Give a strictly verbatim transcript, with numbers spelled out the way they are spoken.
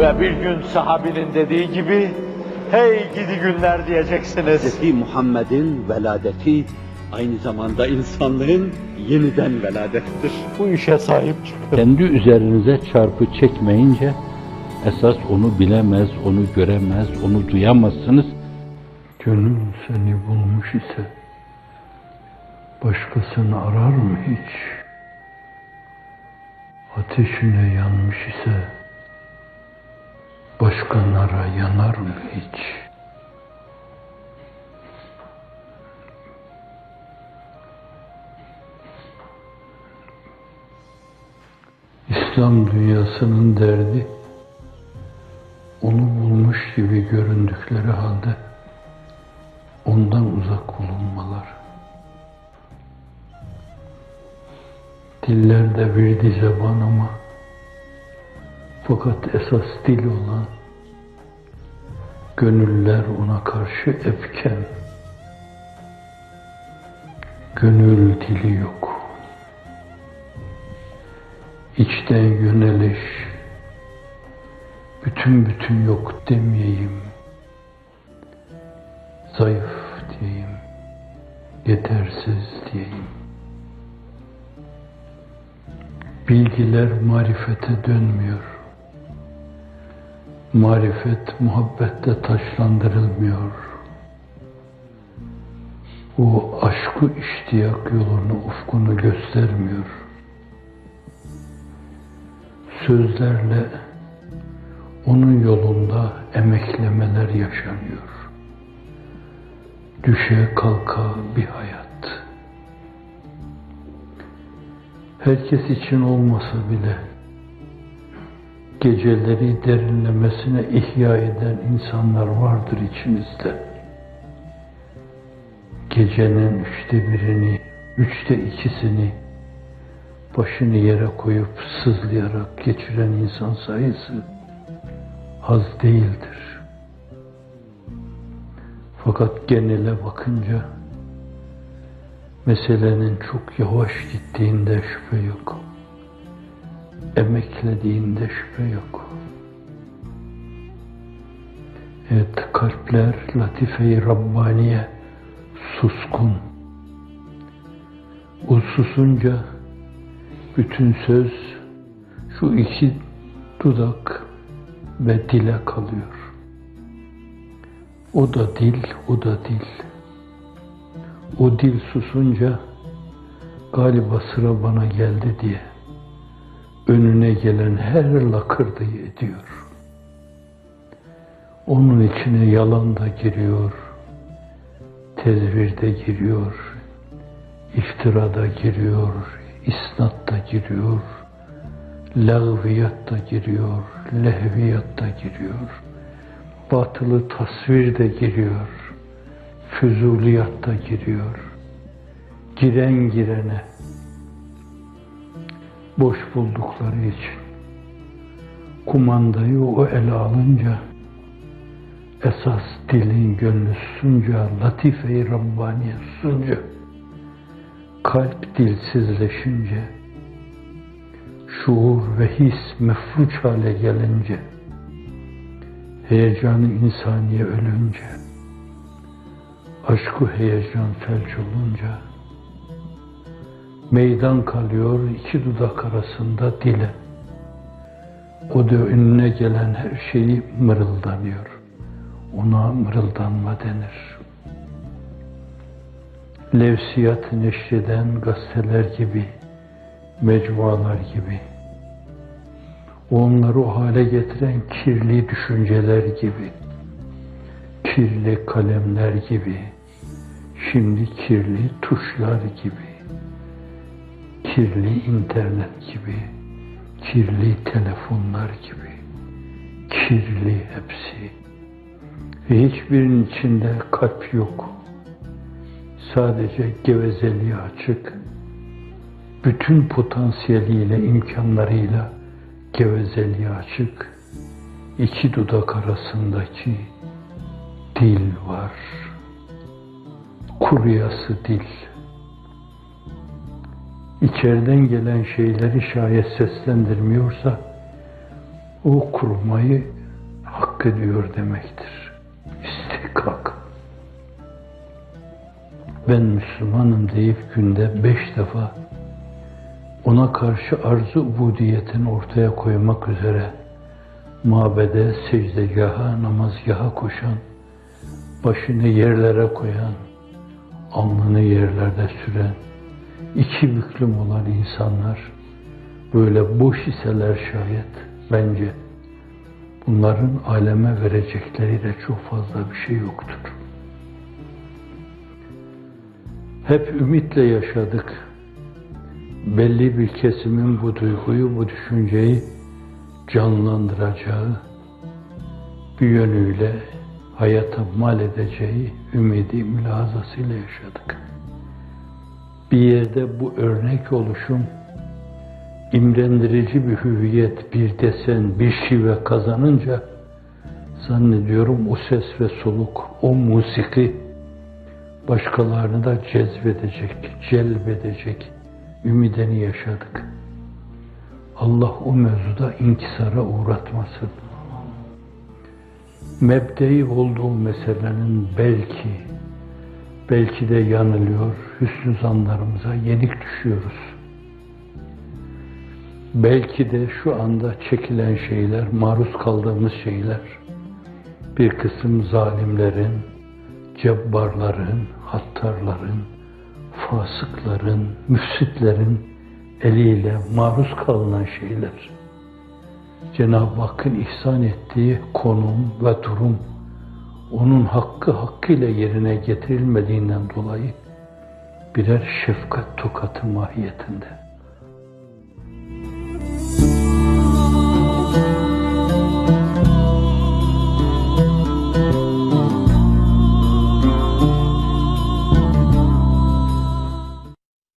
Ve bir gün sahabinin dediği gibi, hey gidi günler diyeceksiniz. Hazreti Muhammed'in veladeti aynı zamanda insanların yeniden veladettir. Bu işe sahip çıkın. Kendi üzerinize çarpı çekmeyince, esas onu bilemez, onu göremez, onu duyamazsınız. Gönlüm seni bulmuş ise, başkasını arar mı hiç? Ateşine yanmış ise, başkalara yanar mı hiç? İslam dünyasının derdi, onu bulmuş gibi göründükleri halde ondan uzak bulunmalar. Dillerde bir dizeban ama fakat esas dil olan gönüller ona karşı epken, gönül dili yok. İçten yöneliş, bütün bütün yok demeyeyim, zayıf diyeyim, yetersiz diyeyim. Bilgiler marifete dönmüyor. Marifet muhabbette taçlandırılmıyor. O aşkı iştiyak yolunu, ufkunu göstermiyor. Sözlerle onun yolunda emeklemeler yaşanıyor. Düşe kalka bir hayat. Herkes için olmasa bile geceleri derinlemesine ihya eden insanlar vardır içimizde. Gecenin üçte birini, üçte ikisini başını yere koyup sızlayarak geçiren insan sayısı az değildir. Fakat genele bakınca meselenin çok yavaş gittiğinde şüphe yok. Emeklediğinde şüphe yok. Evet, kalpler latife-i Rabbaniye suskun. O susunca bütün söz şu iki dudak ve dile kalıyor. O da dil, o da dil. O dil susunca galiba sıra bana geldi diye önüne gelen her lakırdayı ediyor. Onun içine yalan da giriyor, tezvir de giriyor, iftira da giriyor, isnat da giriyor, lağviyat da giriyor, lehviyat da giriyor, batılı tasvir de giriyor, füzuliyat da giriyor, giren girene. Boş buldukları için kumandayı o ele alınca, esas dilin gönlü sunca, latife-i Rabbaniye sunca, kalp dilsizleşince, şuur ve his mefruç hale gelince, heyecanı insaniye ölünce, aşkı heyecan felç olunca, meydan kalıyor iki dudak arasında dile. O da önüne gelen her şeyi mırıldanıyor. Ona mırıldanma denir. Levsiyat-ı neşreden gazeteler gibi, mecmualar gibi, onları o hale getiren kirli düşünceler gibi, kirli kalemler gibi, şimdi kirli tuşlar gibi, kirli internet gibi, kirli telefonlar gibi, kirli hepsi. Ve hiçbirinin içinde kalp yok. Sadece gevezeliği açık, bütün potansiyeliyle, imkanlarıyla gevezeliği açık, iki dudak arasındaki dil var. Kuruyası dil. İçeriden gelen şeyleri şayet seslendirmiyorsa, o kurmayı hak ediyor demektir. İstikak. Ben Müslümanım deyip günde beş defa ona karşı arz-ı ubudiyetini ortaya koymak üzere mabede, secdegaha, namazgaha koşan, başını yerlere koyan, alnını yerlerde süren, iki büklüm olan insanlar, böyle boş iseler şayet, bence bunların aleme verecekleri de çok fazla bir şey yoktur. Hep ümitle yaşadık. Belli bir kesimin bu duyguyu, bu düşünceyi canlandıracağı, bir yönüyle hayata mal edeceği ümidi mülahazasıyla yaşadık. Bir yerde bu örnek oluşum, imrendirici bir hüviyet, bir desen, bir şive kazanınca zannediyorum o ses ve soluk, o musiki başkalarını da cezbedecek, celbedecek ümidini yaşadık. Allah o mevzuda inkisara uğratmasın. Mebdei olduğu meselenin belki, belki de yanılıyor, hüsnü zanlarımıza yenik düşüyoruz. Belki de şu anda çekilen şeyler, maruz kaldığımız şeyler, bir kısım zalimlerin, cebbarların, hattarların, fasıkların, müfsitlerin eliyle maruz kalınan şeyler. Cenab-ı Hakk'ın ihsan ettiği konum ve durum, onun hakkı hakkıyla yerine getirilmediğinden dolayı birer şefkat tokatı mahiyetinde.